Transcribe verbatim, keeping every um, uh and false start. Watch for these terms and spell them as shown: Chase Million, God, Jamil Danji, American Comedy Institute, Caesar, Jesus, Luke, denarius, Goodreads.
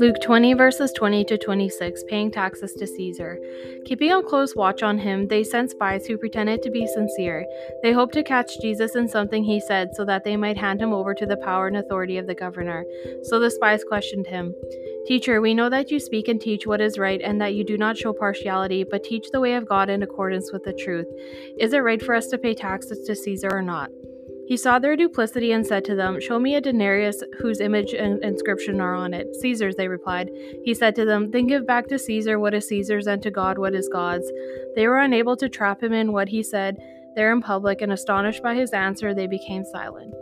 Luke twenty, verses twenty to twenty-six, paying taxes to Caesar. Keeping a close watch on him, they sent spies who pretended to be sincere. They hoped to catch Jesus in something he said so that they might hand him over to the power and authority of the governor. So the spies questioned him. Teacher, we know that you speak and teach what is right and that you do not show partiality, but teach the way of God in accordance with the truth. Is it right for us to pay taxes to Caesar or not? He saw their duplicity and said to them, Show me a denarius whose image and inscription are on it. Caesar's, they replied. He said to them, Then give back to Caesar what is Caesar's and to God what is God's. They were unable to trap him in what he said there in public, and astonished by his answer, they became silent.